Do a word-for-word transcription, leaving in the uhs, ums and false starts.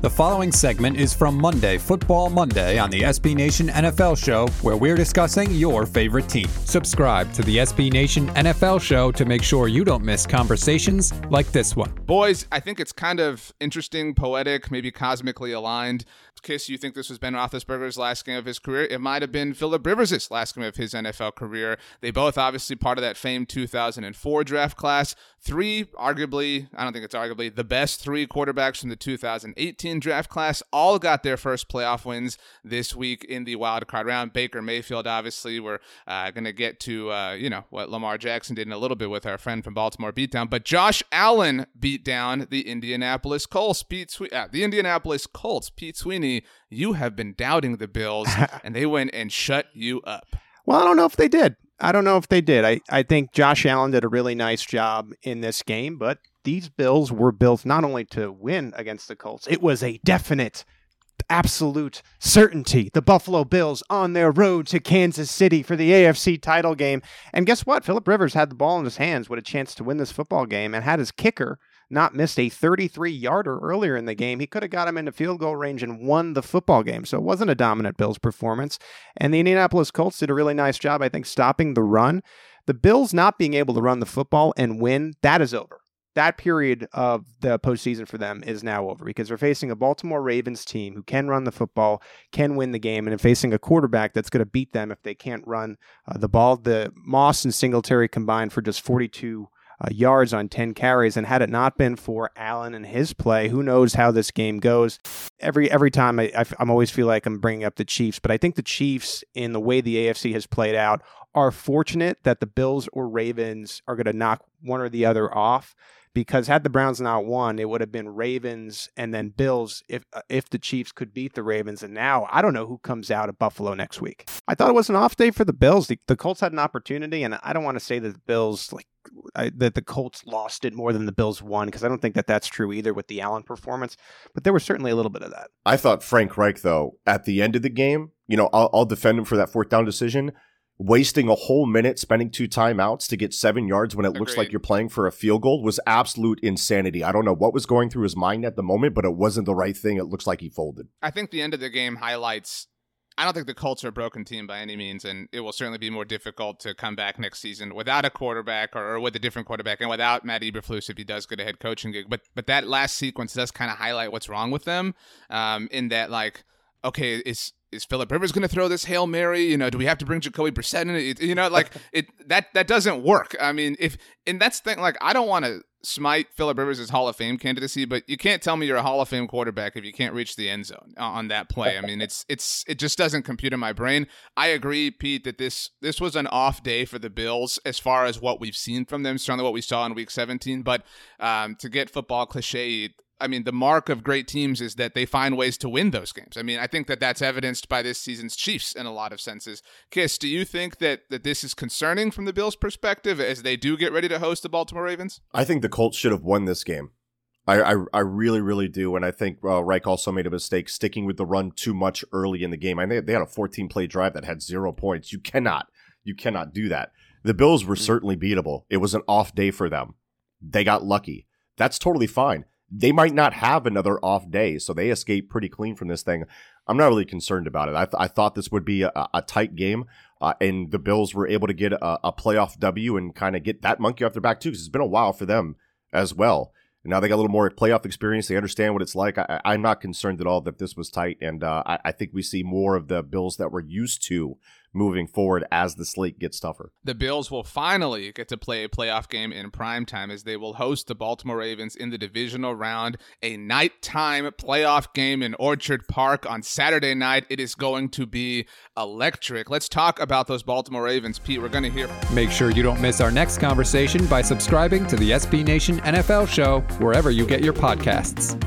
The following segment is from Monday, Football Monday, on the S B Nation N F L Show, where we're discussing your favorite team. Subscribe to the S B Nation N F L Show to make sure you don't miss conversations like this one. Boys, I think it's kind of interesting, poetic, maybe cosmically aligned. In case you think this was Ben Roethlisberger's last game of his career, it might have been Philip Rivers' last game of his N F L career. They both obviously part of that famed two thousand four draft class. Three, arguably, I don't think it's arguably, the best three quarterbacks from the two thousand eighteen draft class all got their first playoff wins this week in the wild card round. Baker Mayfield, obviously, we're uh, going to get to, uh, you know, what Lamar Jackson did in a little bit with our friend from Baltimore beat down. But Josh Allen beat down the Indianapolis Colts. Pete Swe- uh, the Indianapolis Colts, Pete Sweeney. You have been doubting the Bills, and they went and shut you up. Well, I don't know if they did. I don't know if they did. I, I think Josh Allen did a really nice job in this game, but these Bills were built not only to win against the Colts, it was a definite, absolute certainty. The Buffalo Bills on their road to Kansas City for the A F C title game. And guess what? Philip Rivers had the ball in his hands with a chance to win this football game and had his kicker not missed a thirty-three yarder earlier in the game. He could have got him into field goal range and won the football game. So it wasn't a dominant Bills performance. And the Indianapolis Colts did a really nice job, I think, stopping the run. The Bills not being able to run the football and win, that is over. That period of the postseason for them is now over because they're facing a Baltimore Ravens team who can run the football, can win the game, and they're facing a quarterback that's going to beat them if they can't run uh, the ball. The Moss and Singletary combined for just forty-two Uh, yards on ten carries, and had it not been for Allen and his play, who knows how this game goes. Every every time, I, I I'm always feel like I'm bringing up the Chiefs, but I think the Chiefs, in the way the A F C has played out, are fortunate that the Bills or Ravens are going to knock one or the other off, because had the Browns not won, it would have been Ravens and then Bills if uh, if the Chiefs could beat the Ravens. And now I don't know who comes out of Buffalo next week. I thought it was an off day for the Bills. The, the Colts had an opportunity, and I don't want to say that the Bills like I, that the Colts lost it more than the Bills won, because I don't think that that's true either with the Allen performance, but there was certainly a little bit of that. I thought Frank Reich, though, at the end of the game, you know, I'll, I'll defend him for that fourth down decision, wasting a whole minute, spending two timeouts to get seven yards when it Agreed. Looks like you're playing for a field goal was absolute insanity. I don't know what was going through his mind at the moment, but it wasn't the right thing. It looks like he folded. I think the end of the game highlights... I don't think the Colts are a broken team by any means, and it will certainly be more difficult to come back next season without a quarterback or, or with a different quarterback and without Matt Eberflus if he does get a head coaching gig. But but that last sequence does kind of highlight what's wrong with them um, in that, like, okay, is is Philip Rivers going to throw this Hail Mary? You know, do we have to bring Jacoby Brissett in? It, you know, like, it that, that doesn't work. I mean, if and that's the thing, like, I don't want to smite Philip Rivers' Hall of Fame candidacy, but you can't tell me you're a Hall of Fame quarterback if you can't reach the end zone on that play. I mean, it's it's it just doesn't compute in my brain. I agree, Pete, that this this was an off day for the Bills as far as what we've seen from them, certainly what we saw in Week seventeen. But um, to get football cliche, I mean, the mark of great teams is that they find ways to win those games. I mean, I think that that's evidenced by this season's Chiefs in a lot of senses. Kiss, do you think that, that this is concerning from the Bills' perspective as they do get ready to host the Baltimore Ravens? I think the Colts should have won this game. I, I, I really, really do. And I think uh, Reich also made a mistake sticking with the run too much early in the game. I mean, they, they had a fourteen-play drive that had zero points. You cannot. You cannot do that. The Bills were certainly beatable. It was an off day for them. They got lucky. That's totally fine. They might not have another off day, so they escape pretty clean from this thing. I'm not really concerned about it. I, th- I thought this would be a, a tight game, uh, and the Bills were able to get a, a playoff W and kind of get that monkey off their back, too, because it's been a while for them as well. And now they got a little more playoff experience. They understand what it's like. I- I'm not concerned at all that this was tight, and uh, I-, I think we see more of the Bills that we're used to moving forward as the slate gets tougher. The Bills will finally get to play a playoff game in primetime, as they will host the Baltimore Ravens in the divisional round, a nighttime playoff game in Orchard Park on Saturday night. It is going to be electric. Let's talk about those Baltimore Ravens. Pete, we're going to hear. Make sure you don't miss our next conversation by subscribing to the S B Nation N F L Show wherever you get your podcasts.